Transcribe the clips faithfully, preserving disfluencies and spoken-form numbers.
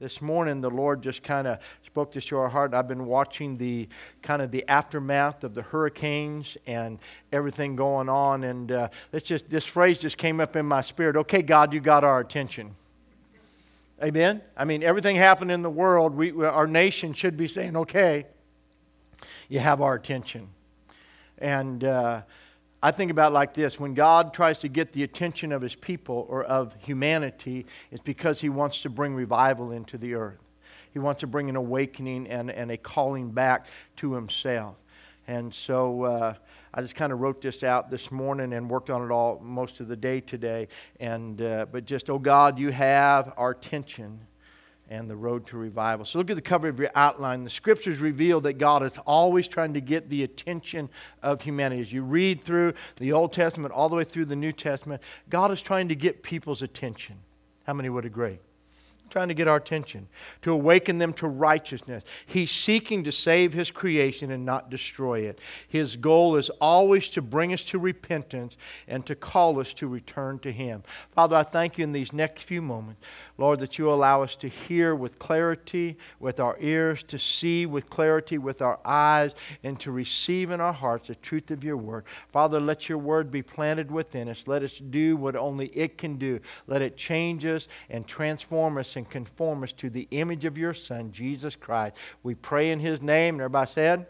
This morning, the Lord just kind of spoke this to our heart. I've been watching the kind of the aftermath of the hurricanes and everything going on. And uh, let's just this phrase just came up in my spirit. Okay, God, you got our attention. Amen? I mean, everything happened in the world. We, our nation should be saying, okay, you have our attention. And uh, I think about it like this. When God tries to get the attention of His people or of humanity, it's because He wants to bring revival into the earth. He wants to bring an awakening and, and a calling back to Himself. And so uh, I just kind of wrote this out this morning and worked on it all most of the day today. And uh, But just, oh God, you have our attention and the road to revival. So look at the cover of your outline. The Scriptures reveal that God is always trying to get the attention of humanity. As you read through the Old Testament all the way through the New Testament, God is trying to get people's attention. How many would agree? Trying to get our attention, to awaken them to righteousness. He's seeking to save His creation and not destroy it. His goal is always to bring us to repentance and to call us to return to Him. Father, I thank You in these next few moments, Lord, that You allow us to hear with clarity, with our ears, to see with clarity, with our eyes, and to receive in our hearts the truth of Your Word. Father, let Your Word be planted within us. Let us do what only it can do. Let it change us and transform us and conform us to the image of Your Son, Jesus Christ. We pray in His name. And everybody said,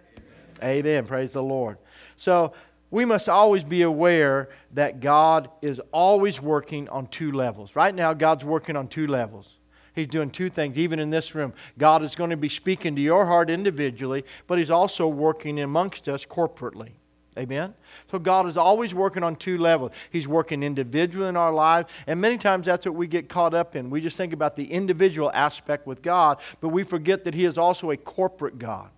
Amen. Amen. Praise the Lord. So we must always be aware that God is always working on two levels. Right now, God's working on two levels. He's doing two things. Even in this room, God is going to be speaking to your heart individually, but He's also working amongst us corporately. Amen? So God is always working on two levels. He's working individually in our lives, and many times that's what we get caught up in. We just think about the individual aspect with God, but we forget that He is also a corporate God.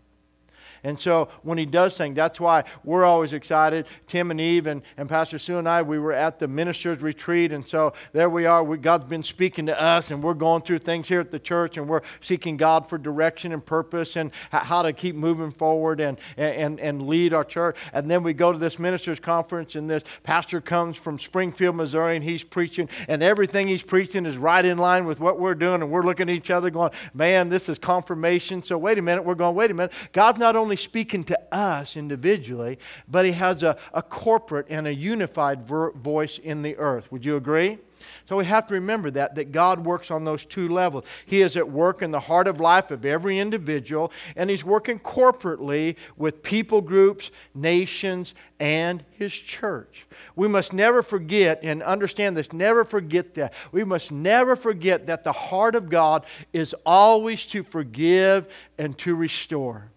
And so when He does things, that's why we're always excited. Tim and Eve and, and Pastor Sue and I, we were at the minister's retreat. And so there we are. We, God's been speaking to us, and we're going through things here at the church, and we're seeking God for direction and purpose and how to keep moving forward and, and, and lead our church. And then we go to this minister's conference, and this pastor comes from Springfield, Missouri, and he's preaching. And everything he's preaching is right in line with what we're doing. And we're looking at each other going, man, this is confirmation. So wait a minute. We're going, wait a minute. God's not only speaking to us individually, but He has a, a corporate and a unified ver- voice in the earth. Would you agree? So we have to remember that, that God works on those two levels. He is at work in the heart of life of every individual, and He's working corporately with people groups, nations, and His church. We must never forget, and understand this, never forget that. We must never forget that the heart of God is always to forgive and to restore.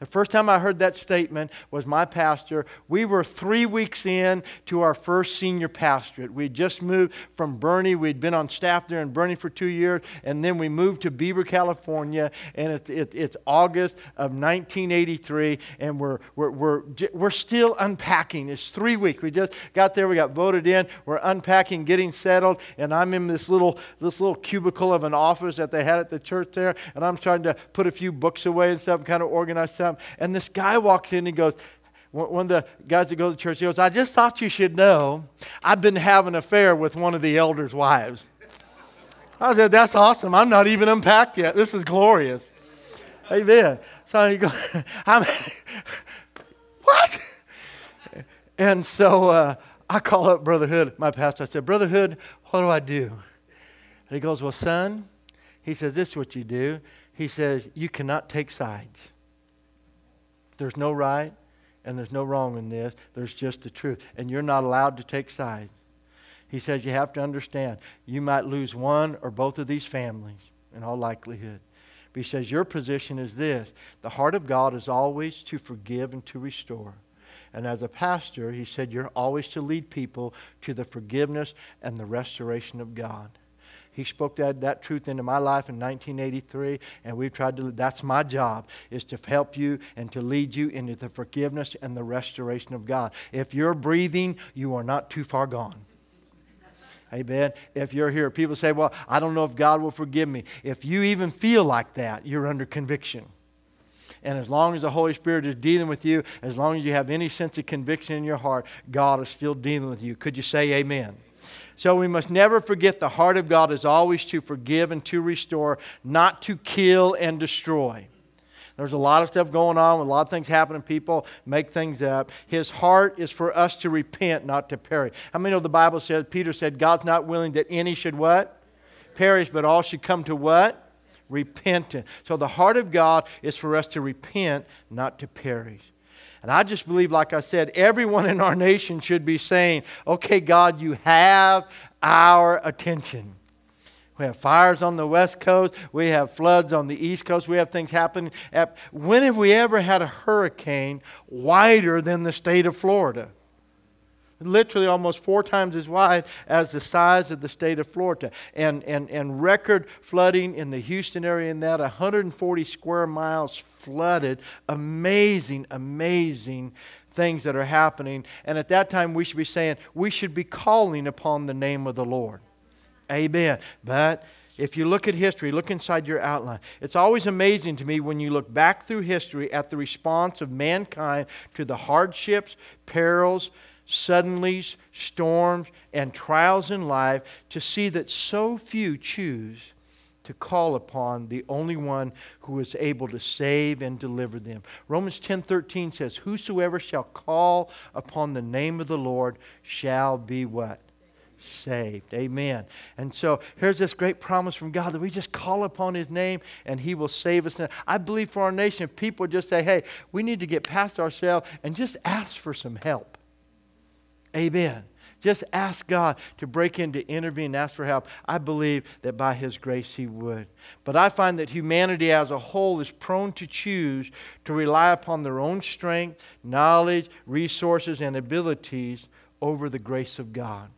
The first time I heard that statement was my pastor. We were three weeks in to our first senior pastorate. We had just moved from Burney. We'd been on staff there in Burney for two years, and then we moved to Beaver, California, and it's, it, it's August of nineteen eighty-three, and we're, we're, we're, we're still unpacking. It's three weeks. We just got there. We got voted in. We're unpacking, getting settled, and I'm in this little, this little cubicle of an office that they had at the church there, and I'm trying to put a few books away and stuff, kind of organize stuff. And this guy walks in and he goes, one of the guys that go to church, he goes, I just thought you should know I've been having an affair with one of the elders' wives. I said, that's awesome. I'm not even unpacked yet. This is glorious. Amen. So he goes, I'm, what? And so uh, I call up Brother Hood, my pastor. I said, Brother Hood, what do I do? And he goes, well, son, he says, this is what you do. He says, you cannot take sides. There's no right and there's no wrong in this. There's just the truth. And you're not allowed to take sides. He says you have to understand you might lose one or both of these families in all likelihood. But he says your position is this. The heart of God is always to forgive and to restore. And as a pastor, he said you're always to lead people to the forgiveness and the restoration of God. He spoke that, that truth into my life in nineteen eighty-three, and we've tried to, that's my job, is to help you and to lead you into the forgiveness and the restoration of God. If you're breathing, you are not too far gone. Amen. If you're here, people say, well, I don't know if God will forgive me. If you even feel like that, you're under conviction. And as long as the Holy Spirit is dealing with you, as long as you have any sense of conviction in your heart, God is still dealing with you. Could you say amen? So we must never forget the heart of God is always to forgive and to restore, not to kill and destroy. There's a lot of stuff going on, a lot of things happening, people make things up. His heart is for us to repent, not to perish. How many know the Bible says, Peter said, God's not willing that any should what? Perish, but all should come to what? Repentance. So the heart of God is for us to repent, not to perish. And I just believe, like I said, everyone in our nation should be saying, okay, God, you have our attention. We have fires on the West Coast. We have floods on the East Coast. We have things happening. When have we ever had a hurricane wider than the state of Florida? Literally almost four times as wide as the size of the state of Florida. And, and, and record flooding in the Houston area in that one hundred forty square miles flooded. Amazing, amazing things that are happening. And at that time we should be saying, we should be calling upon the name of the Lord. Amen. But if you look at history, look inside your outline. It's always amazing to me when you look back through history at the response of mankind to the hardships, perils, suddenlies, storms, and trials in life, to see that so few choose to call upon the only one who is able to save and deliver them. Romans ten thirteen says, whosoever shall call upon the name of the Lord shall be what? Saved. Amen. And so here's this great promise from God that we just call upon His name and He will save us. I believe for our nation, if people just say, hey, we need to get past ourselves and just ask for some help. Amen. Just ask God to break in, to intervene, and ask for help. I believe that by His grace He would. But I find that humanity as a whole is prone to choose to rely upon their own strength, knowledge, resources, and abilities over the grace of God.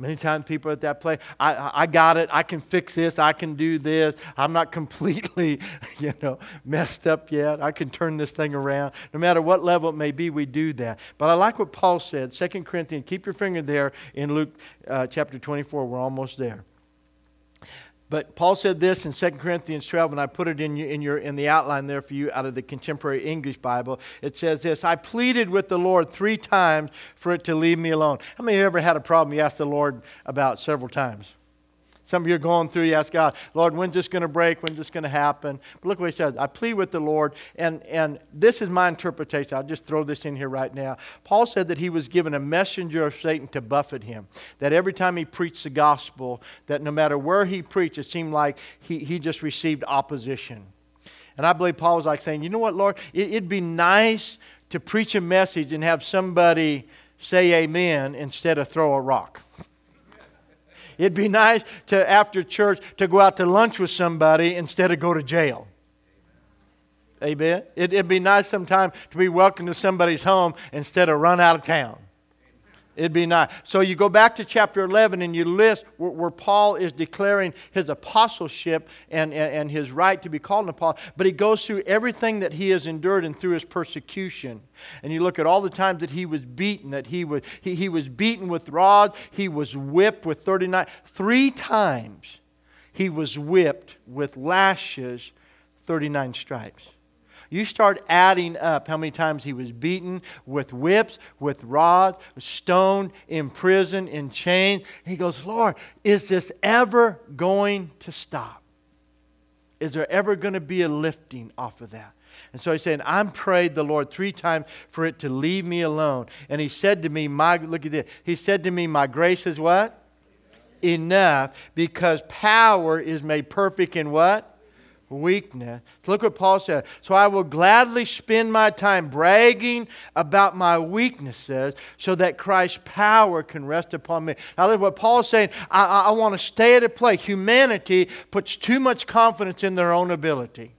Many times people at that place, I, I got it, I can fix this, I can do this, I'm not completely, you know, messed up yet, I can turn this thing around. No matter what level it may be, we do that. But I like what Paul said, Second Corinthians, keep your finger there in Luke uh, chapter twenty-four, we're almost there. But Paul said this in Second Corinthians twelve, and I put it in your, in your in the outline there for you out of the Contemporary English Bible. It says this, I pleaded with the Lord three times for it to leave me alone. How many of you ever had a problem you asked the Lord about several times? Some of you are going through, you ask God, Lord, when's this going to break? When's this going to happen? But look what he says. I plead with the Lord, and, and this is my interpretation. I'll just throw this in here right now. Paul said that he was given a messenger of Satan to buffet him, that every time he preached the gospel, that no matter where he preached, it seemed like he, he just received opposition. And I believe Paul was like saying, you know what, Lord, it, it'd be nice to preach a message and have somebody say amen instead of throw a rock. It'd be nice to, after church, to go out to lunch with somebody instead of go to jail. Amen. It, it'd be nice sometime to be welcomed to somebody's home instead of run out of town. It'd be nice. So you go back to chapter eleven and you list where, where Paul is declaring his apostleship and, and, and his right to be called an apostle. But he goes through everything that he has endured and through his persecution. And you look at all the times that he was beaten, that he was, he, he was beaten with rods, he was whipped with thirty-nine. Three times he was whipped with lashes, thirty-nine stripes. You start adding up how many times he was beaten with whips, with rods, stoned, imprisoned, in chains. He goes, Lord, is this ever going to stop? Is there ever going to be a lifting off of that? And so he's saying, I prayed the Lord three times for it to leave me alone. And he said to me, "My look at this. He said to me, my grace is what? Enough, because power is made perfect in what? Weakness. Look what Paul said. So I will gladly spend my time bragging about my weaknesses so that Christ's power can rest upon me. Now look what Paul's saying. I, I, I want to stay at a place. Humanity puts too much confidence in their own ability.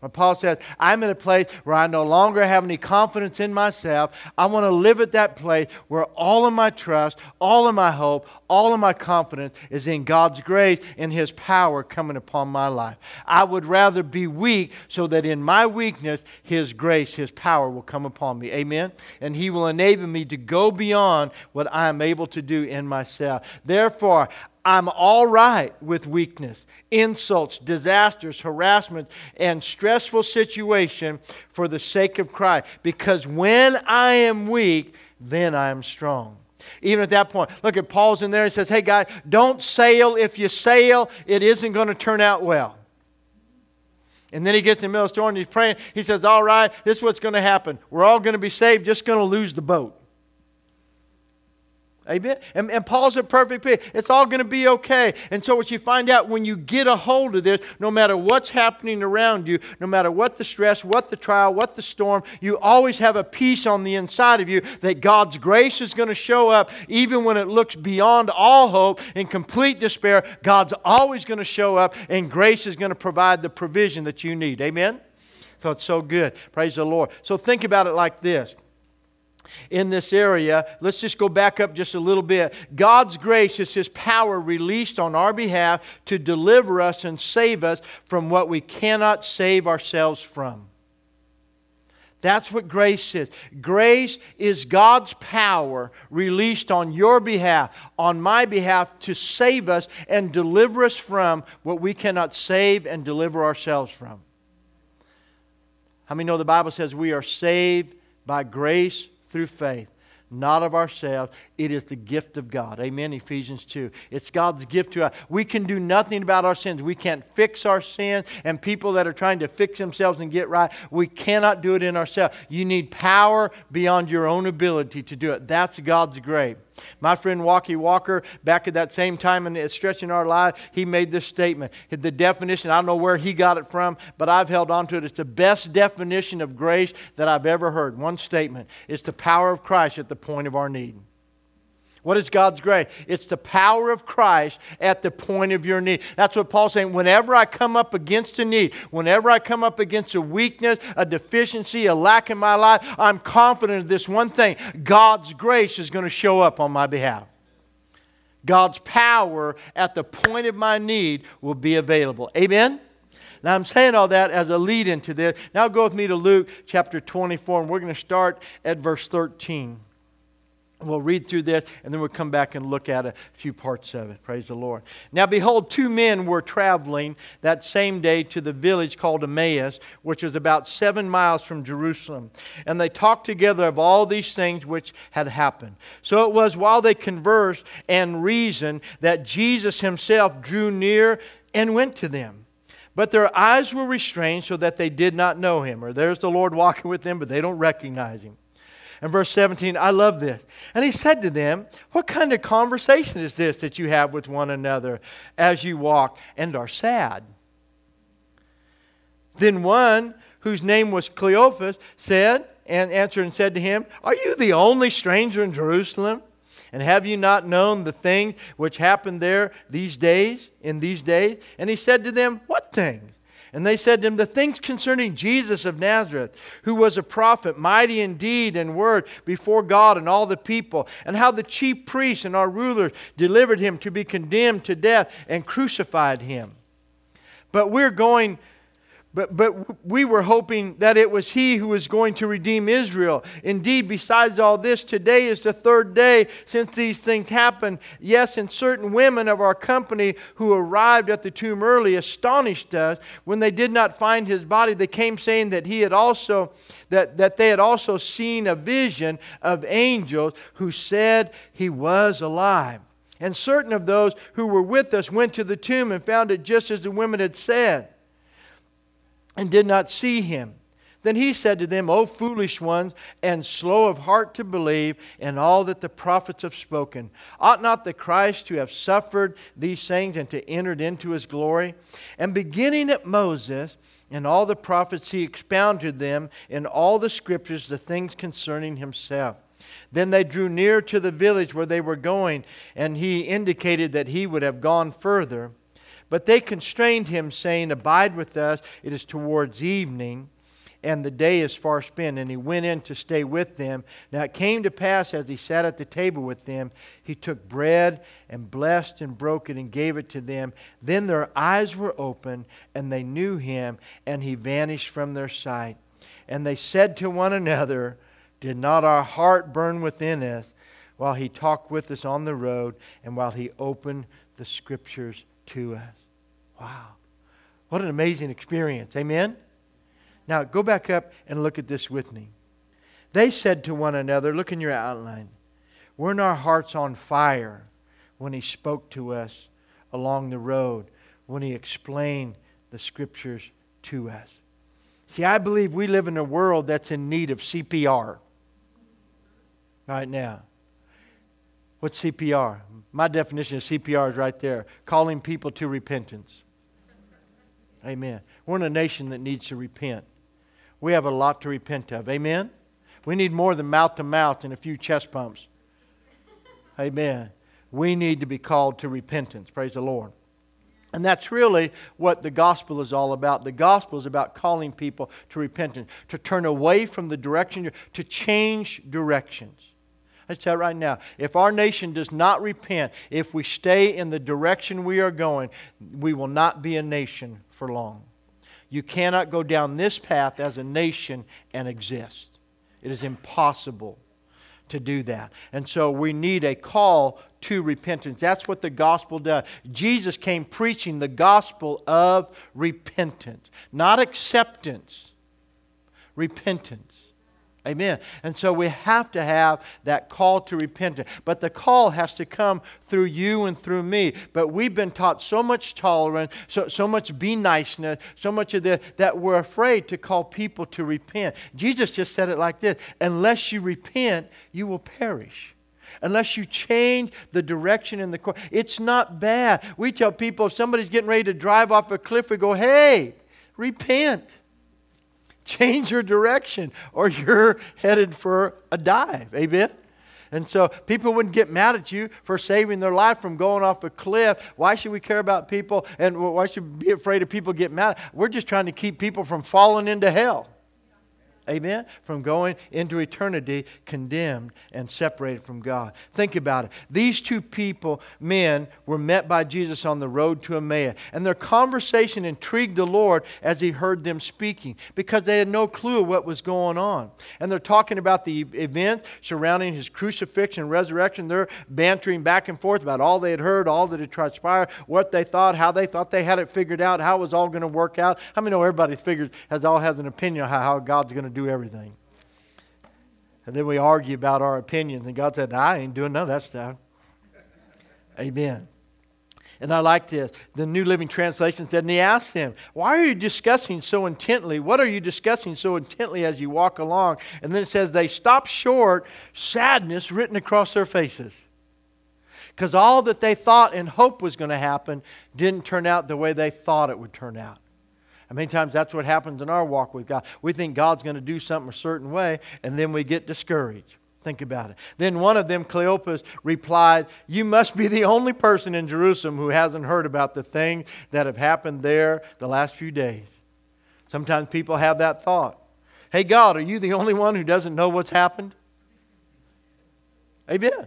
But Paul says, I'm at a place where I no longer have any confidence in myself. I want to live at that place where all of my trust, all of my hope, all of my confidence is in God's grace and His power coming upon my life. I would rather be weak so that in my weakness, His grace, His power will come upon me. Amen? And He will enable me to go beyond what I am able to do in myself. Therefore, I'm all right with weakness, insults, disasters, harassment, and stressful situation for the sake of Christ. Because when I am weak, then I am strong. Even at that point, look at Paul's in there and says, hey guys, don't sail. If you sail, it isn't going to turn out well. And then he gets in the middle of the storm and he's praying. He says, all right, this is what's going to happen. We're all going to be saved, just going to lose the boat. Amen? And, and Paul's a perfect picture. It's all going to be okay. And so what you find out when you get a hold of this, no matter what's happening around you, no matter what the stress, what the trial, what the storm, you always have a peace on the inside of you that God's grace is going to show up even when it looks beyond all hope in complete despair. God's always going to show up and grace is going to provide the provision that you need. Amen? So it's so good. Praise the Lord. So think about it like this. In this area, let's just go back up just a little bit. God's grace is His power released on our behalf to deliver us and save us from what we cannot save ourselves from. That's what grace is. Grace is God's power released on your behalf, on my behalf, to save us and deliver us from what we cannot save and deliver ourselves from. How many know the Bible says we are saved by grace through faith, not of ourselves? It is the gift of God. Amen. Ephesians two. It's God's gift to us. We can do nothing about our sins. We can't fix our sins. And people that are trying to fix themselves and get right, we cannot do it in ourselves. You need power beyond your own ability to do it. That's God's grace. My friend Walkie Walker, back at that same time in the stretching our lives, he made this statement. The definition, I don't know where he got it from, but I've held on to it. It's the best definition of grace that I've ever heard. One statement. It's the power of Christ at the point of our need. What is God's grace? It's the power of Christ at the point of your need. That's what Paul's saying. Whenever I come up against a need, whenever I come up against a weakness, a deficiency, a lack in my life, I'm confident of this one thing. God's grace is going to show up on my behalf. God's power at the point of my need will be available. Amen? Now, I'm saying all that as a lead into this. Now go with me to Luke chapter twenty-four, and we're going to start at verse thirteen. We'll read through this, and then we'll come back and look at a few parts of it. Praise the Lord. Now, behold, two men were traveling that same day to the village called Emmaus, which is about seven miles from Jerusalem. And they talked together of all these things which had happened. So it was while they conversed and reasoned that Jesus Himself drew near and went to them. But their eyes were restrained so that they did not know Him. Or there's the Lord walking with them, but they don't recognize Him. And verse seventeen, I love this. And He said to them, what kind of conversation is this that you have with one another as you walk and are sad? Then one, whose name was Cleopas, said and answered and said to Him, are you the only stranger in Jerusalem? And have you not known the things which happened there these days, in these days? And He said to them, what things? And they said to Him, the things concerning Jesus of Nazareth, who was a prophet, mighty in deed and word before God and all the people, and how the chief priests and our rulers delivered Him to be condemned to death and crucified Him. But we're going... But but we were hoping that it was He who was going to redeem Israel. Indeed, besides all this, today is the third day since these things happened. Yes, and certain women of our company who arrived at the tomb early astonished us. When they did not find His body, they came saying that he had also that, that they had also seen a vision of angels who said He was alive. And certain of those who were with us went to the tomb and found it just as the women had said, and did not see Him. Then He said to them, O foolish ones, and slow of heart to believe in all that the prophets have spoken. Ought not the Christ to have suffered these things and to enter into His glory? And beginning at Moses and all the prophets, He expounded them in all the scriptures the things concerning Himself. Then they drew near to the village where they were going, and He indicated that He would have gone further. But they constrained Him, saying, abide with us, it is towards evening, and the day is far spent. And He went in to stay with them. Now it came to pass, as He sat at the table with them, He took bread, and blessed, and broke it, and gave it to them. Then their eyes were opened, and they knew Him, and He vanished from their sight. And they said to one another, did not our heart burn within us, while He talked with us on the road, and while He opened the Scriptures to us? Wow. What an amazing experience. Amen? Now, go back up and look at this with me. They said to one another, look in your outline, Weren't our hearts on fire when He spoke to us along the road, when He explained the Scriptures to us? See, I believe we live in a world that's in need of C P R right now. What's C P R? My definition of C P R is right there. Calling people to repentance. Amen. We're in a nation that needs to repent. We have a lot to repent of. Amen? We need more than mouth-to-mouth and a few chest pumps. Amen. We need to be called to repentance. Praise the Lord. And that's really what the gospel is all about. The gospel is about calling people to repentance, to turn away from the direction, to change directions. I tell you right now, if our nation does not repent, if we stay in the direction we are going, we will not be a nation for long. You cannot go down this path as a nation and exist. It is impossible to do that. And so we need a call to repentance. That's what the gospel does. Jesus came preaching the gospel of repentance, not acceptance, repentance. Amen. And so we have to have that call to repentance. But the call has to come through you and through me. But we've been taught so much tolerance, so, so much be niceness, so much of this, that we're afraid to call people to repent. Jesus just said it like this: unless you repent, you will perish. Unless you change the direction and the course. It's not bad. We tell people if somebody's getting ready to drive off a cliff, we go, hey, repent. Change your direction or you're headed for a dive. Amen? And so people wouldn't get mad at you for saving their life from going off a cliff. Why should we care about people and why should we be afraid of people getting mad? We're just trying to keep people from falling into hell. Amen? From going into eternity condemned and separated from God. Think about it. These two people, men, were met by Jesus on the road to Emmaus. And their conversation intrigued the Lord as He heard them speaking, because they had no clue what was going on. And they're talking about the events surrounding His crucifixion and resurrection. They're bantering back and forth about all they had heard, all that had transpired, what they thought, how they thought they had it figured out, how it was all going to work out. How many know everybody figures, has all has an opinion on how God's going to do everything? And then we argue about our opinions, and God said, I ain't doing none of that stuff. Amen. And I like this. The New Living Translation said, and He asked them, why are you discussing so intently? What are you discussing so intently as you walk along? And then it says, they stopped short, sadness written across their faces. Because all that they thought and hoped was going to happen didn't turn out the way they thought it would turn out. And many times that's what happens in our walk with God. We think God's going to do something a certain way, and then we get discouraged. Think about it. Then one of them, Cleopas, replied, you must be the only person in Jerusalem who hasn't heard about the things that have happened there the last few days. Sometimes people have that thought. Hey, God, are you the only one who doesn't know what's happened? Amen.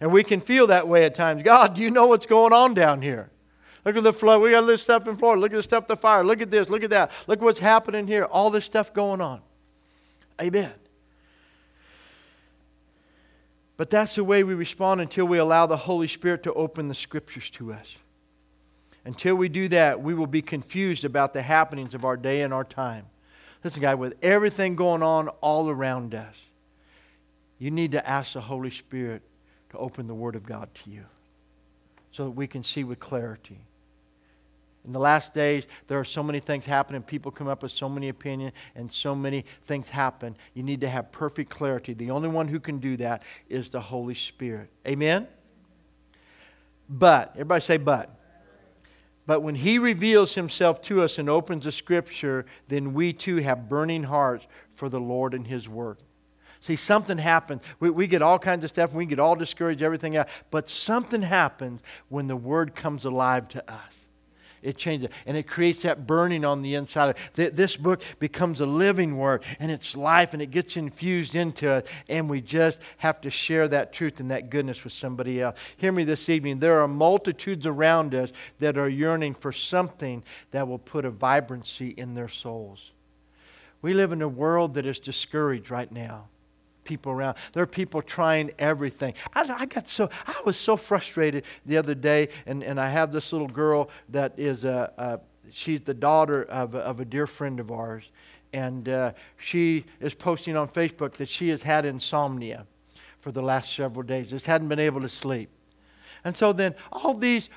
And we can feel that way at times. God, do you know what's going on down here? Look at the flood. We got this stuff in Florida. Look at the stuff, the fire. Look at this. Look at that. Look what's happening here. All this stuff going on. Amen. But that's the way we respond until we allow the Holy Spirit to open the Scriptures to us. Until we do that, we will be confused about the happenings of our day and our time. Listen, guys, with everything going on all around us, you need to ask the Holy Spirit to open the Word of God to you so that we can see with clarity. In the last days, there are so many things happening. People come up with so many opinions and so many things happen. You need to have perfect clarity. The only one who can do that is the Holy Spirit. Amen? But, everybody say but. But when He reveals Himself to us and opens the Scripture, then we too have burning hearts for the Lord and His work. See, something happens. We, we get all kinds of stuff. We get all discouraged, everything else. But something happens when the Word comes alive to us. It changes. And it creates that burning on the inside of it. This book becomes a living Word. And it's life. And it gets infused into us. And we just have to share that truth and that goodness with somebody else. Hear me this evening. There are multitudes around us that are yearning for something that will put a vibrancy in their souls. We live in a world that is discouraged right now. People around. There are people trying everything. I, I got so I was so frustrated the other day, and, and I have this little girl that is a, a she's the daughter of a, of a dear friend of ours, and uh, she is posting on Facebook that she has had insomnia for the last several days. Just hadn't been able to sleep. And so then all these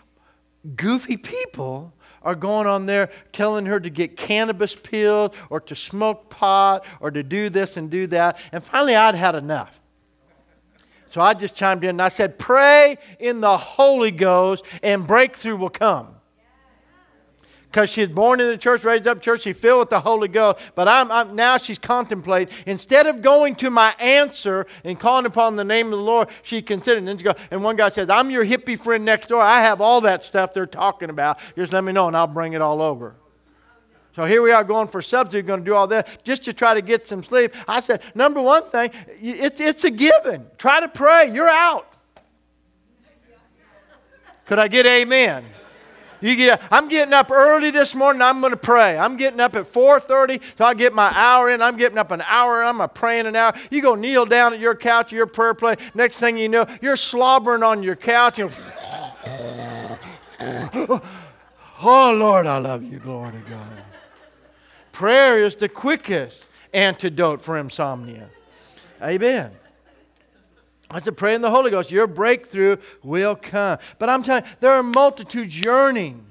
goofy people are going on there telling her to get cannabis pills or to smoke pot or to do this and do that. And finally, I'd had enough. So I just chimed in and I said, pray in the Holy Ghost and breakthrough will come. Because she's born in the church, raised up church, she's filled with the Holy Ghost. But I'm, I'm now she's contemplating. Instead of going to my answer and calling upon the name of the Lord, she considered. And, then she goes, and one guy says, I'm your hippie friend next door. I have all that stuff they're talking about. Just let me know and I'll bring it all over. So here we are going for substitute, going to do all that just to try to get some sleep. I said, number one thing, it, it's a given. Try to pray. You're out. Could I get amen? You get, I'm getting up early this morning. I'm going to pray. I'm getting up at four thirty, so I get my hour in. I'm getting up an hour. I'm a praying an hour. You go kneel down at your couch, your prayer place. Next thing you know, you're slobbering on your couch. You're, oh, Lord, I love you. Glory to God. Prayer is the quickest antidote for insomnia. Amen. I said, pray in the Holy Ghost. Your breakthrough will come. But I'm telling you, there are multitudes yearning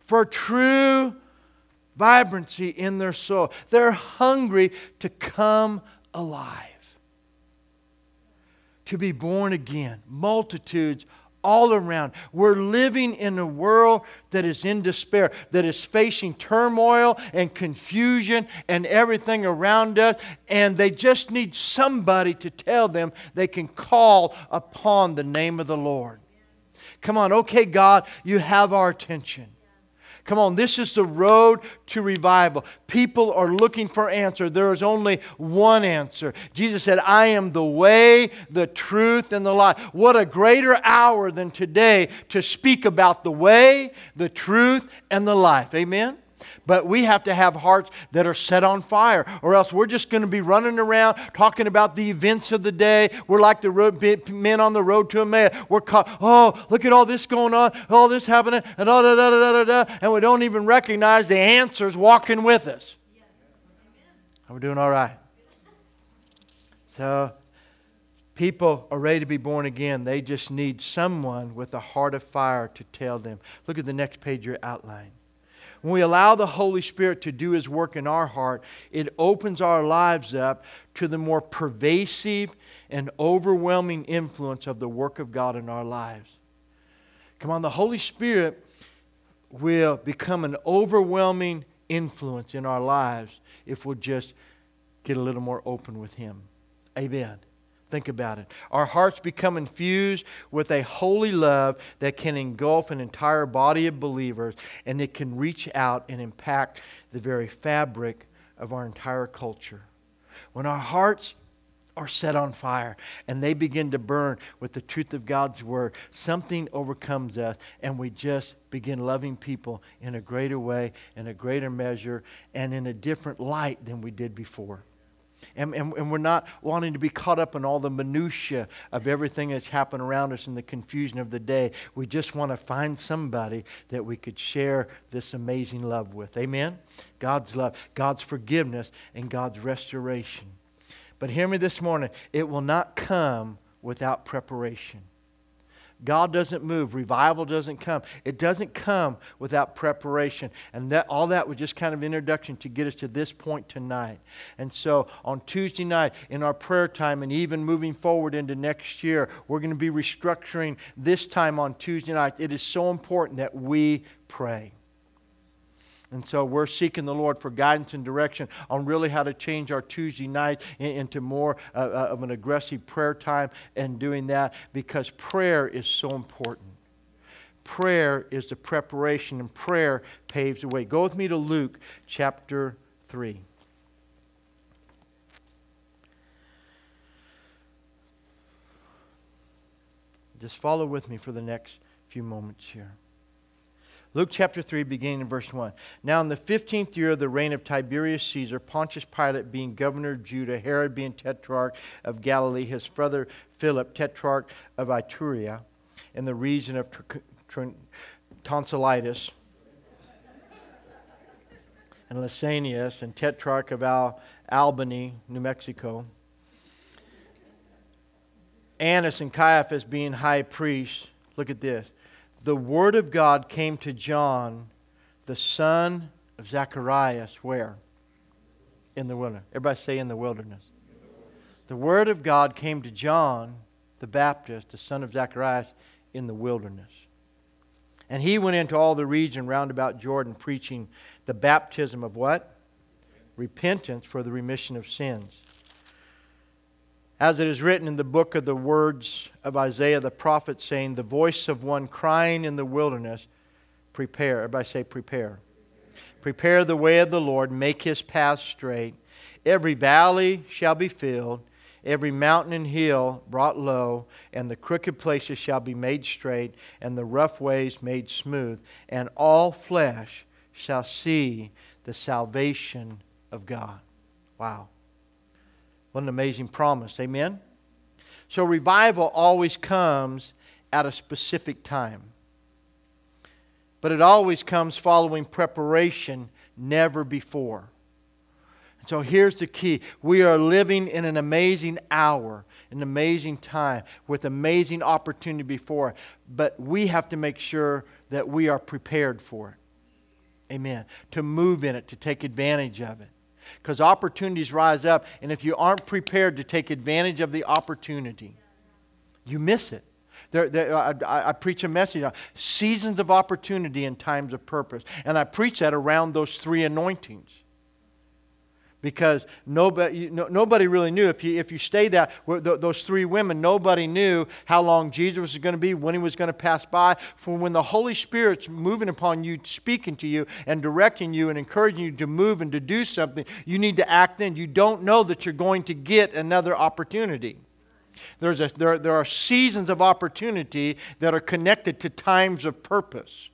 for true vibrancy in their soul. They're hungry to come alive, to be born again. Multitudes all around. We're living in a world that is in despair, that is facing turmoil and confusion and everything around us, and they just need somebody to tell them they can call upon the name of the Lord. Come on, okay, God, you have our attention. Come on, this is the road to revival. People are looking for answer. There is only one answer. Jesus said, I am the way, the truth, and the life. What a greater hour than today to speak about the way, the truth, and the life. Amen? But we have to have hearts that are set on fire, or else we're just going to be running around talking about the events of the day. We're like the road, men on the road to Emmaus. We're caught, oh, look at all this going on, all this happening, and da da da da da da, and we don't even recognize the answers walking with us. Yes. We're doing all right. So people are ready to be born again. They just need someone with a heart of fire to tell them. Look at the next page of your outline. When we allow the Holy Spirit to do His work in our heart, it opens our lives up to the more pervasive and overwhelming influence of the work of God in our lives. Come on, the Holy Spirit will become an overwhelming influence in our lives if we'll just get a little more open with Him. Amen. Think about it. Our hearts become infused with a holy love that can engulf an entire body of believers, and it can reach out and impact the very fabric of our entire culture. When our hearts are set on fire and they begin to burn with the truth of God's Word, something overcomes us, and we just begin loving people in a greater way, in a greater measure, and in a different light than we did before. And, and, and we're not wanting to be caught up in all the minutiae of everything that's happened around us and the confusion of the day. We just want to find somebody that we could share this amazing love with. Amen? God's love, God's forgiveness, and God's restoration. But hear me this morning. It will not come without preparation. God doesn't move. Revival doesn't come. It doesn't come without preparation. And that all that was just kind of introduction to get us to this point tonight. And so on Tuesday night in our prayer time and even moving forward into next year, we're going to be restructuring this time on Tuesday night. It is so important that we pray. And so we're seeking the Lord for guidance and direction on really how to change our Tuesday night into more of an aggressive prayer time and doing that because prayer is so important. Prayer is the preparation and prayer paves the way. Go with me to Luke chapter three. Just follow with me for the next few moments here. Luke chapter three, beginning in verse one. Now in the fifteenth year of the reign of Tiberius Caesar, Pontius Pilate being governor of Judah, Herod being tetrarch of Galilee, his brother Philip, tetrarch of Ituria, in the region of tr- tr- Tonsillitis, and Lysanias, and tetrarch of Al- Albany, New Mexico, Annas and Caiaphas being high priests, look at this. The word of God came to John, the son of Zacharias, where? In the wilderness. Everybody say in the wilderness. The word of God came to John, the Baptist, the son of Zacharias, in the wilderness. And he went into all the region round about Jordan, preaching the baptism of what? Repentance for the remission of sins. As it is written in the book of the words of Isaiah the prophet, saying, the voice of one crying in the wilderness, prepare. Everybody say prepare. Prepare the way of the Lord, make His path straight. Every valley shall be filled, every mountain and hill brought low, and the crooked places shall be made straight, and the rough ways made smooth, and all flesh shall see the salvation of God. Wow. What an amazing promise. Amen? So revival always comes at a specific time. But it always comes following preparation, never before. And so here's the key. We are living in an amazing hour, an amazing time, with amazing opportunity before us. But we have to make sure that we are prepared for it. Amen. To move in it, to take advantage of it. Because opportunities rise up, and if you aren't prepared to take advantage of the opportunity, you miss it. There, there, I, I preach a message on seasons of opportunity and times of purpose. And I preach that around those three anointings. Because nobody, no, nobody really knew. If you, if you stay that, those three women, nobody knew how long Jesus was going to be, when He was going to pass by. For when the Holy Spirit's moving upon you, speaking to you, and directing you, and encouraging you to move and to do something, you need to act then. You don't know that you're going to get another opportunity. There's a, there, there are seasons of opportunity that are connected to times of purpose.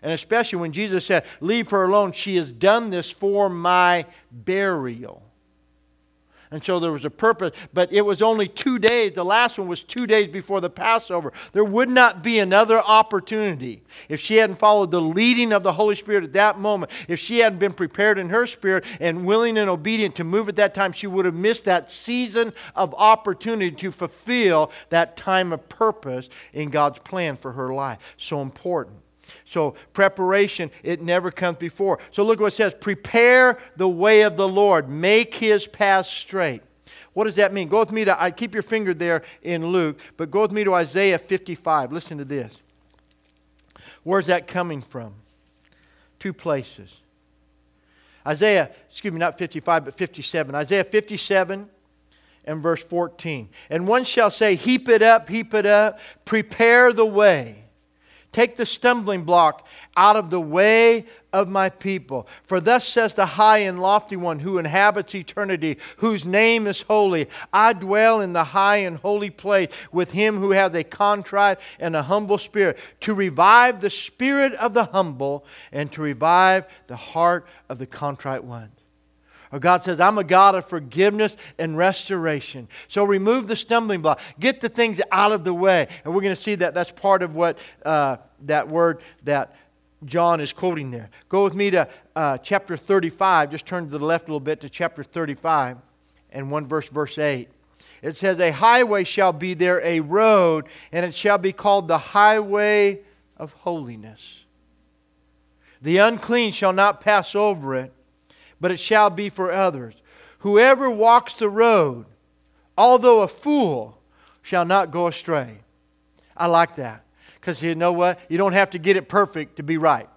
And especially when Jesus said, leave her alone, she has done this for my burial. And so there was a purpose, but it was only two days. The last one was two days before the Passover. There would not be another opportunity if she hadn't followed the leading of the Holy Spirit at that moment. If she hadn't been prepared in her spirit and willing and obedient to move at that time, she would have missed that season of opportunity to fulfill that time of purpose in God's plan for her life. So important. So preparation, it never comes before. So look what it says. Prepare the way of the Lord. Make His path straight. What does that mean? Go with me to, I keep your finger there in Luke, but go with me to Isaiah fifty-five. Listen to this. Where's that coming from? Two places. Isaiah, excuse me, not fifty-five, but fifty-seven. Isaiah fifty-seven and verse fourteen. And one shall say, heap it up, heap it up, prepare the way. Take the stumbling block out of the way of my people. For thus says the high and lofty one who inhabits eternity, whose name is holy. I dwell in the high and holy place with him who has a contrite and a humble spirit, to revive the spirit of the humble and to revive the heart of the contrite one. Or God says, I'm a God of forgiveness and restoration. So remove the stumbling block. Get the things out of the way. And we're going to see that that's part of what uh, that word that John is quoting there. Go with me to uh, chapter thirty-five. Just turn to the left a little bit to chapter thirty-five and one verse, verse eight. It says, a highway shall be there, a road, and it shall be called the highway of holiness. The unclean shall not pass over it, but it shall be for others. Whoever walks the road, although a fool, shall not go astray. I like that. Because you know what? You don't have to get it perfect to be right.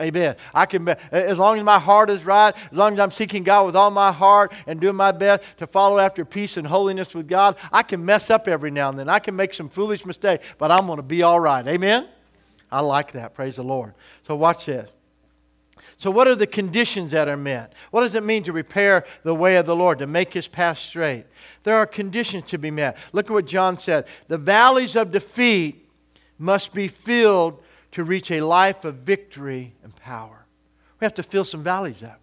Amen. I can be, as long as my heart is right, as long as I'm seeking God with all my heart and doing my best to follow after peace and holiness with God, I can mess up every now and then. I can make some foolish mistake, but I'm going to be all right. Amen? I like that. Praise the Lord. So watch this. So what are the conditions that are met? What does it mean to repair the way of the Lord, to make His path straight? There are conditions to be met. Look at what John said. The valleys of defeat must be filled to reach a life of victory and power. We have to fill some valleys up.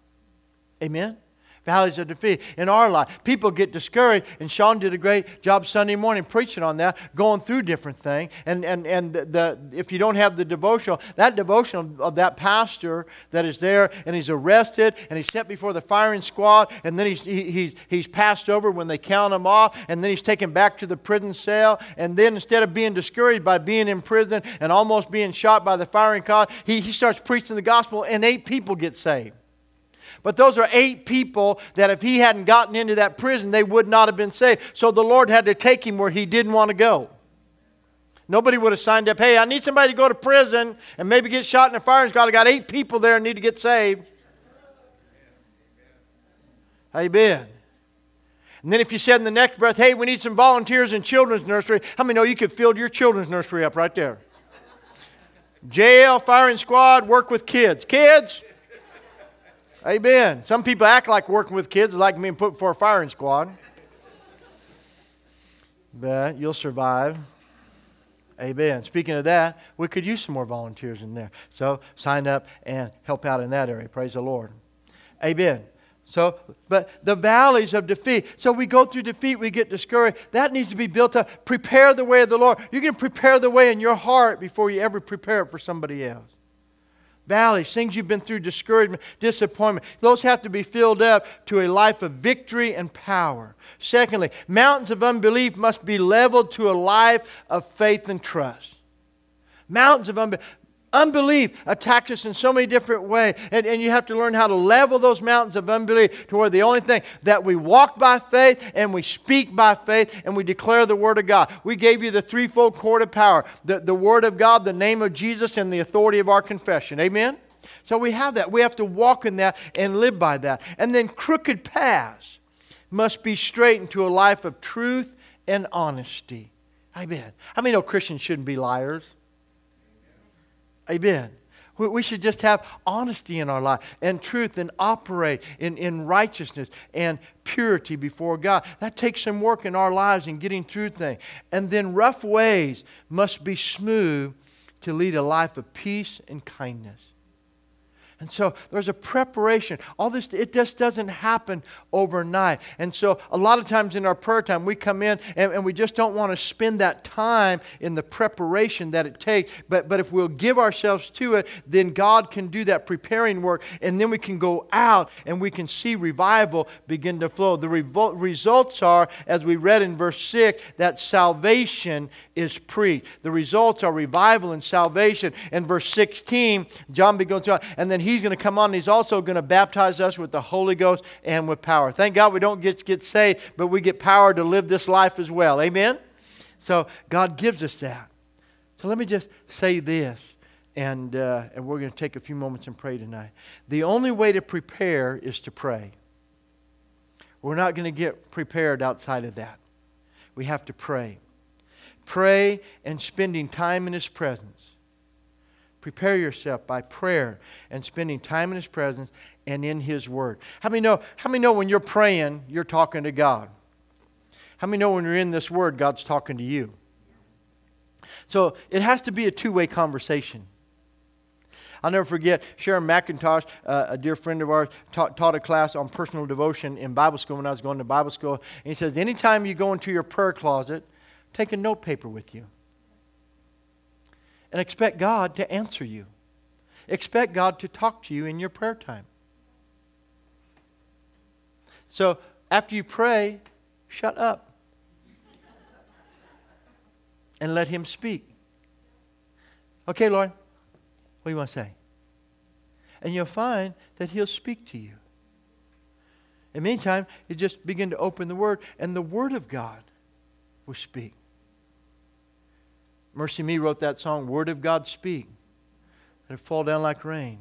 Amen? valleys of defeat in our life. People get discouraged, and Sean did a great job Sunday morning preaching on that, going through different things. And and and the, the if you don't have the devotional, that devotional of that pastor that is there, and he's arrested, and he's set before the firing squad, and then he's he, he's he's passed over when they count him off, and then he's taken back to the prison cell, and then instead of being discouraged by being in prison and almost being shot by the firing squad, he he starts preaching the gospel, and eight people get saved. But those are eight people that if he hadn't gotten into that prison, they would not have been saved. So the Lord had to take him where he didn't want to go. Nobody would have signed up, hey, I need somebody to go to prison and maybe get shot in a firing squad. I got eight people there and need to get saved. How you been? And then if you said in the next breath, hey, we need some volunteers in children's nursery. How many know you could fill your children's nursery up right there? Jail, firing squad, work with kids. Kids? Amen. Some people act like working with kids like being put for a firing squad. But you'll survive. Amen. Speaking of that, we could use some more volunteers in there. So sign up and help out in that area. Praise the Lord. Amen. So, but the valleys of defeat. So we go through defeat, we get discouraged. That needs to be built up. Prepare the way of the Lord. You can prepare the way in your heart before you ever prepare it for somebody else. Valleys, things you've been through, discouragement, disappointment. Those have to be filled up to a life of victory and power. Secondly, mountains of unbelief must be leveled to a life of faith and trust. Mountains of unbelief. Unbelief attacks us in so many different ways. And, and you have to learn how to level those mountains of unbelief to where the only thing that we walk by faith and we speak by faith and we declare the Word of God. We gave you the threefold cord of power. The, the Word of God, the name of Jesus, and the authority of our confession. Amen? So we have that. We have to walk in that and live by that. And then crooked paths must be straightened to a life of truth and honesty. Amen. I mean, no Christians shouldn't be liars. Amen. We should just have honesty in our life and truth and operate in, in righteousness and purity before God. That takes some work in our lives in getting through things. And then rough ways must be smooth to lead a life of peace and kindness. And so there's a preparation. All this, it just doesn't happen overnight. And so a lot of times in our prayer time, we come in and, and we just don't want to spend that time in the preparation that it takes. But, but if we'll give ourselves to it, then God can do that preparing work. And then we can go out and we can see revival begin to flow. The revol- results are, as we read in verse six, that salvation is preached. The results are revival and salvation. In verse sixteen, John begins on, and then He's going to come on, and He's also going to baptize us with the Holy Ghost and with power. Thank God we don't get, get saved, but we get power to live this life as well. Amen? So God gives us that. So let me just say this, and, uh, and we're going to take a few moments and pray tonight. The only way to prepare is to pray. We're not going to get prepared outside of that. We have to pray. Pray and spending time in His presence. Prepare yourself by prayer and spending time in His presence and in His Word. How many know, how many know when you're praying, you're talking to God? How many know when you're in this Word, God's talking to you? So it has to be a two-way conversation. I'll never forget, Sharon McIntosh, uh, a dear friend of ours, ta- taught a class on personal devotion in Bible school when I was going to Bible school. And he says, anytime you go into your prayer closet, take a notepaper with you. And expect God to answer you. Expect God to talk to you in your prayer time. So after you pray, shut up. And let Him speak. Okay, Lord, what do you want to say? And you'll find that He'll speak to you. In the meantime, you just begin to open the Word, and the Word of God will speak. Mercy Me wrote that song, Word of God Speak. Let it fall down like rain.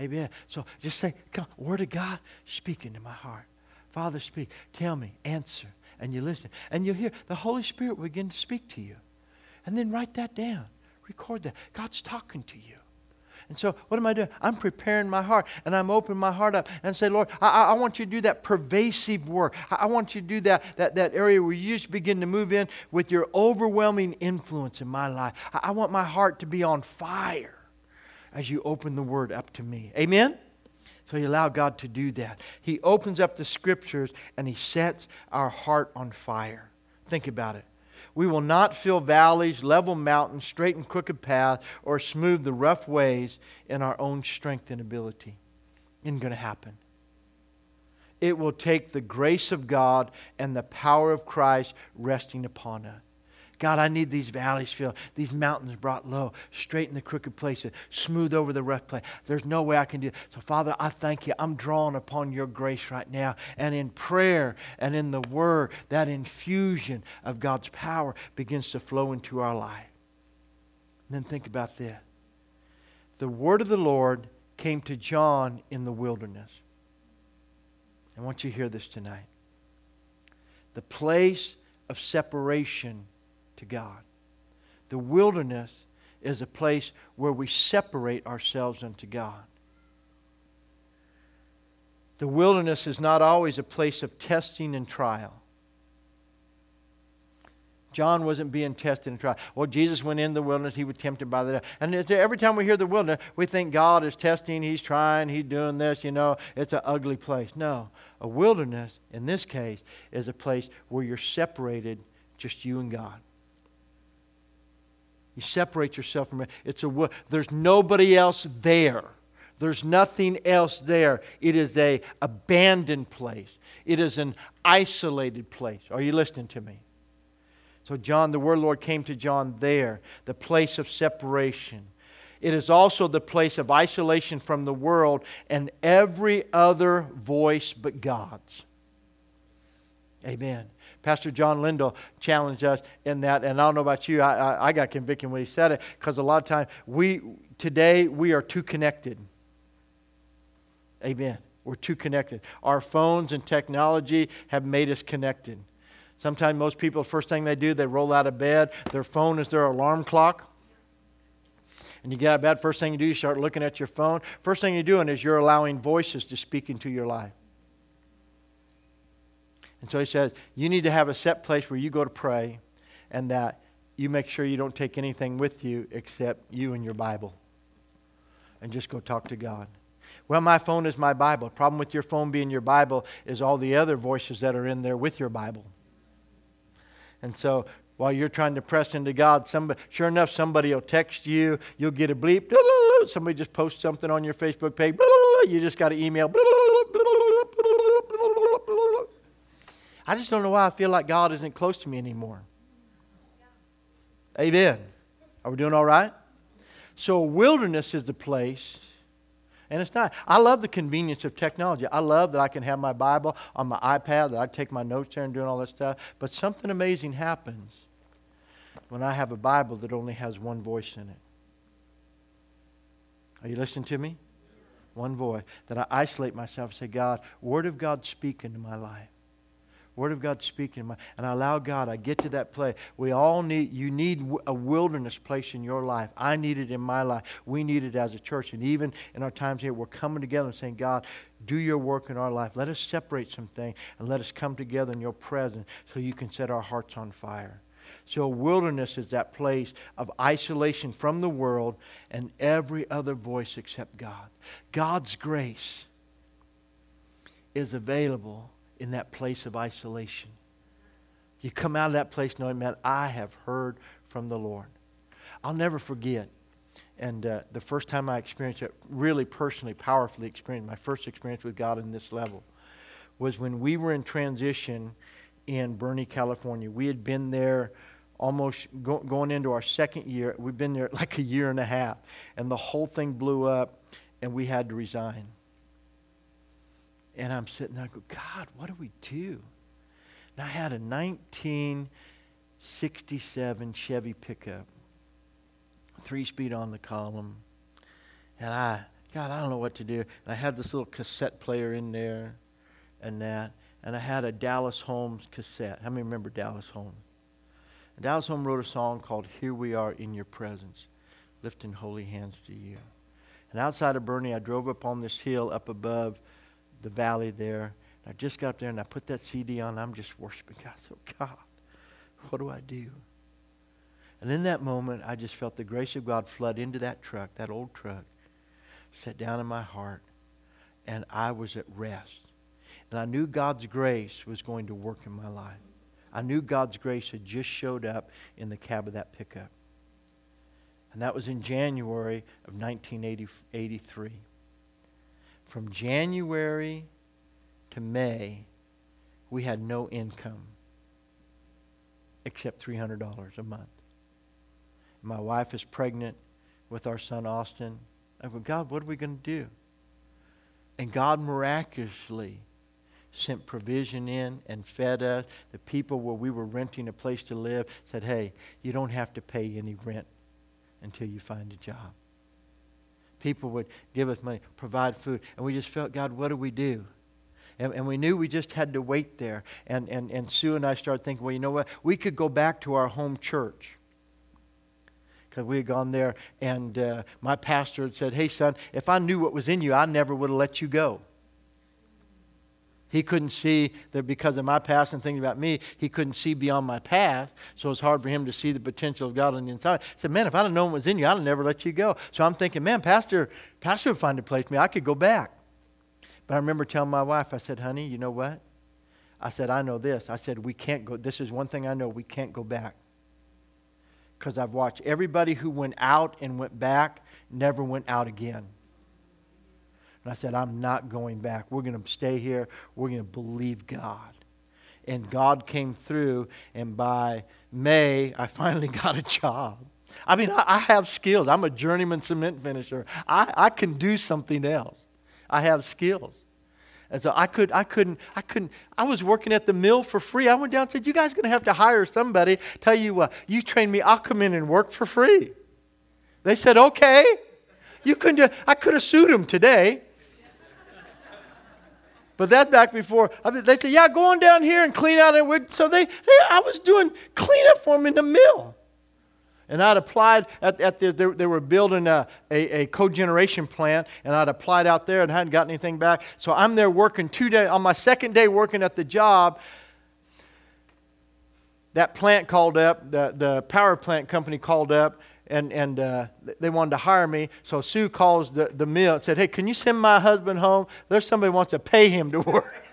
Amen. So just say, come, Word of God, speak into my heart. Father, speak. Tell me. Answer. And you listen. And you'll hear the Holy Spirit will begin to speak to you. And then write that down. Record that. God's talking to you. And so what am I doing? I'm preparing my heart, and I'm opening my heart up and say, Lord, I, I want you to do that pervasive work. I, I want you to do that, that, that area where you just begin to move in with your overwhelming influence in my life. I, I want my heart to be on fire as you open the Word up to me. Amen? So you allow God to do that. He opens up the scriptures and he sets our heart on fire. Think about it. We will not fill valleys, level mountains, straight and crooked paths, or smooth the rough ways in our own strength and ability. Isn't going to happen. It will take the grace of God and the power of Christ resting upon us. God, I need these valleys filled, these mountains brought low, straighten the crooked places, smooth over the rough place. There's no way I can do it. So, Father, I thank you. I'm drawing upon your grace right now. And in prayer and in the word, that infusion of God's power begins to flow into our life. And then think about this. The word of the Lord came to John in the wilderness. I want you to hear this tonight. The place of separation to God. The wilderness is a place where we separate ourselves unto God. The wilderness is not always a place of testing and trial. John wasn't being tested and tried. Well, Jesus went in the wilderness. He was tempted by the devil. And every time we hear the wilderness, we think God is testing. He's trying. He's doing this. You know, it's an ugly place. No. A wilderness, in this case, is a place where you're separated, just you and God. You separate yourself from it. It's a, there's nobody else there. There's nothing else there. It is an abandoned place. It is an isolated place. Are you listening to me? So John, the word Lord came to John there, the place of separation. It is also the place of isolation from the world and every other voice but God's. Amen. Pastor John Lindell challenged us in that, and I don't know about you, I, I, I got convicted when he said it, because a lot of times, we, today, we are too connected. Amen. We're too connected. Our phones and technology have made us connected. Sometimes most people, first thing they do, they roll out of bed, their phone is their alarm clock. And you get out of bed, first thing you do, you start looking at your phone. First thing you're doing is you're allowing voices to speak into your life. And so he says, you need to have a set place where you go to pray and that you make sure you don't take anything with you except you and your Bible. And just go talk to God. Well, my phone is my Bible. The problem with your phone being your Bible is all the other voices that are in there with your Bible. And so while you're trying to press into God, somebody, sure enough, somebody will text you. You'll get a bleep. Somebody just posts something on your Facebook page. You just got an email. I just don't know why I feel like God isn't close to me anymore. Yeah. Amen. Are we doing all right? So wilderness is the place, and it's not. I love the convenience of technology. I love that I can have my Bible on my iPad, that I take my notes there and doing all that stuff. But something amazing happens when I have a Bible that only has one voice in it. Are you listening to me? One voice. That I isolate myself and say, God, Word of God, speak into my life. Word of God speaking, and I allow God, I get to that place. We all need, you need a wilderness place in your life. I need it in my life. We need it as a church. And even in our times here, we're coming together and saying, God, do your work in our life. Let us separate some things and let us come together in your presence so you can set our hearts on fire. So wilderness is that place of isolation from the world and every other voice except God. God's grace is available in that place of isolation. You come out of that place knowing, man, I have heard from the Lord. I'll never forget. And uh, the first time I experienced it, really personally, powerfully experienced, my first experience with God in this level, was when we were in transition in Burney, California. We had been there almost go- going into our second year. We'd been there like a year and a half. And the whole thing blew up, and we had to resign. And I'm sitting there, I go, God, what do we do? And I had a nineteen sixty-seven Chevy pickup, three-speed on the column. And I, God, I don't know what to do. And I had this little cassette player in there and that. And I had a Dallas Holmes cassette. How many remember Dallas Holmes? And Dallas Holmes wrote a song called Here We Are in Your Presence, Lifting Holy Hands to You. And outside of Burney, I drove up on this hill up above the valley there. And I just got up there and I put that C D on. I'm just worshiping God. So, God, what do I do? And in that moment, I just felt the grace of God flood into that truck, that old truck, sat down in my heart, and I was at rest. And I knew God's grace was going to work in my life. I knew God's grace had just showed up in the cab of that pickup. And that was in January of nineteen eighty-three. From January to May, we had no income except three hundred dollars a month. My wife is pregnant with our son Austin. I go, God, what are we going to do? And God miraculously sent provision in and fed us. The people where we were renting a place to live said, hey, you don't have to pay any rent until you find a job. People would give us money, provide food, and we just felt, God, what do we do? And, and we knew we just had to wait there. And, and, and Sue and I started thinking, well, you know what? We could go back to our home church. Because we had gone there, and uh, my pastor had said, hey, son, if I knew what was in you, I never would have let you go. He couldn't see that because of my past and thinking about me, he couldn't see beyond my past. So it's hard for him to see the potential of God on the inside. He said, man, if I'd have known what was in you, I'd have never let you go. So I'm thinking, man, pastor, pastor would find a place for me. I could go back. But I remember telling my wife, I said, honey, you know what? I said, I know this. I said, we can't go. This is one thing I know. We can't go back. Because I've watched everybody who went out and went back never went out again. And I said, I'm not going back. We're going to stay here. We're going to believe God. And God came through, and by May, I finally got a job. I mean, I, I have skills. I'm a journeyman cement finisher. I, I can do something else. I have skills. And so I could, I couldn't, I couldn't, I was working at the mill for free. I went down and said, you guys are going to have to hire somebody. Tell you what, you train me, I'll come in and work for free. They said, okay. You couldn't, do, I could have sued them today. But that back before, they said, yeah, go on down here and clean out. And so they, they, I was doing cleanup for them in the mill. And I'd applied at, at the, they, they were building a, a, a cogeneration plant, and I'd applied out there and hadn't gotten anything back. So I'm there working two days, on my second day working at the job, that plant called up, the, the power plant company called up, and, and uh, they wanted to hire me. So Sue calls the, the mill and said, hey, can you send my husband home? There's somebody who wants to pay him to work.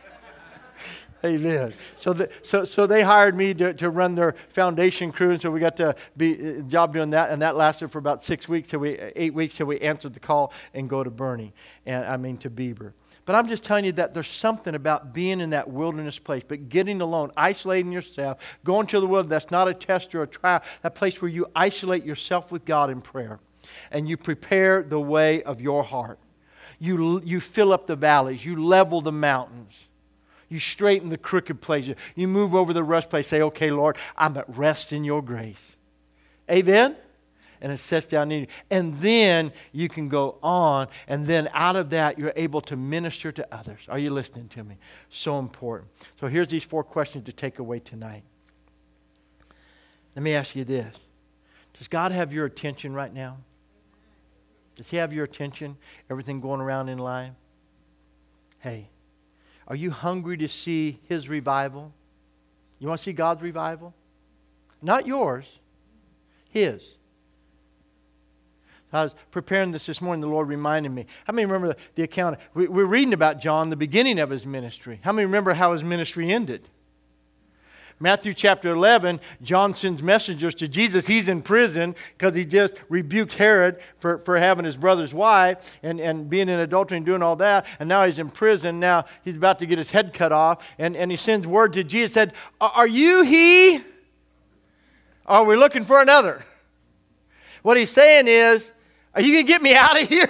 Amen. So, the, so, so they hired me to, to run their foundation crew, and so we got to be uh, job doing that, and that lasted for about six weeks, till we eight weeks, till we answered the call and go to Burney, and I mean to Beaver. But I'm just telling you that there's something about being in that wilderness place, but getting alone, isolating yourself, going to the world. That's not a test or a trial. That place where you isolate yourself with God in prayer, and you prepare the way of your heart. You you fill up the valleys. You level the mountains. You straighten the crooked places. You move over the rest place. Say, okay, Lord, I'm at rest in your grace. Amen? And it sets down in you. And then you can go on. And then out of that, you're able to minister to others. Are you listening to me? So important. So here's these four questions to take away tonight. Let me ask you this. Does God have your attention right now? Does He have your attention? Everything going around in life? Hey. Are you hungry to see His revival? You want to see God's revival? Not yours, His. So I was preparing this this morning. The Lord reminded me. How many remember the, the account? We, we're reading about John, the beginning of his ministry. How many remember how his ministry ended? Matthew chapter eleven, John sends messengers to Jesus. He's in prison because he just rebuked Herod for, for having his brother's wife and, and being in adultery and doing all that. And now he's in prison. Now he's about to get his head cut off. And, and he sends word to Jesus, said, are you he? Are we looking for another? What he's saying is, are you going to get me out of here?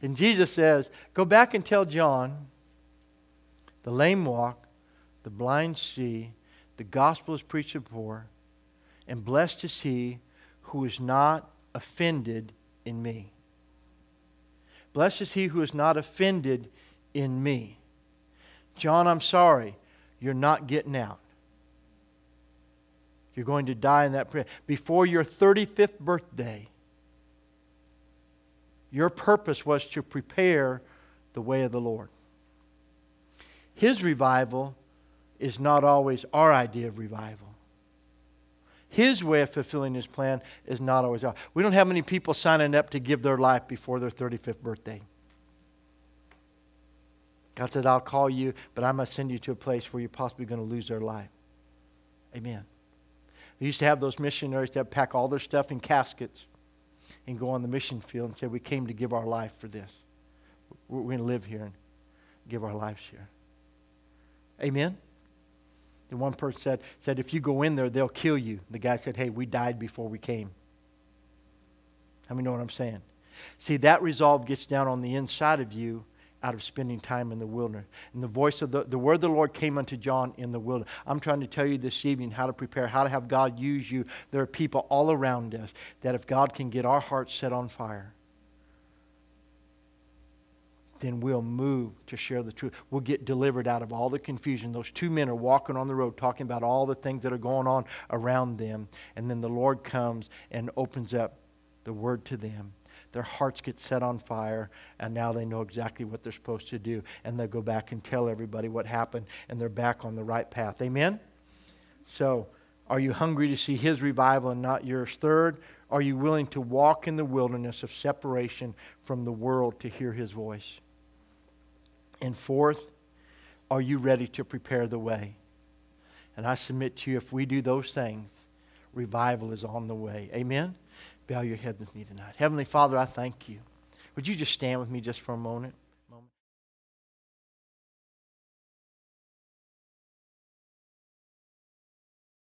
And Jesus says, go back and tell John, the lame walk, the blind see, the gospel is preached to the poor, and blessed is he who is not offended in me. Blessed is he who is not offended in me. John, I'm sorry, you're not getting out. You're going to die in that prison. Before your thirty-fifth birthday, your purpose was to prepare the way of the Lord. His revival is not always our idea of revival. His way of fulfilling His plan is not always ours. We don't have many people signing up to give their life before their thirty-fifth birthday. God said, I'll call you, but I must send you to a place where you're possibly going to lose their life. Amen. They used to have those missionaries that pack all their stuff in caskets and go on the mission field and say, we came to give our life for this. We're going to live here and give our lives here. Amen. The one person said, said, if you go in there, they'll kill you. The guy said, hey, we died before we came. How many know what I'm saying? See, that resolve gets down on the inside of you out of spending time in the wilderness. And the voice of the, the word of the Lord came unto John in the wilderness. I'm trying to tell you this evening how to prepare, how to have God use you. There are people all around us that if God can get our hearts set on fire, then we'll move to share the truth. We'll get delivered out of all the confusion. Those two men are walking on the road talking about all the things that are going on around them. And then the Lord comes and opens up the word to them. Their hearts get set on fire, and now they know exactly what they're supposed to do. And they go back and tell everybody what happened, and they're back on the right path. Amen? So, are you hungry to see His revival and not yours? Third, are you willing to walk in the wilderness of separation from the world to hear His voice? And fourth, are you ready to prepare the way? And I submit to you, if we do those things, revival is on the way. Amen? Bow your head with me tonight. Heavenly Father, I thank You. Would you just stand with me just for a moment?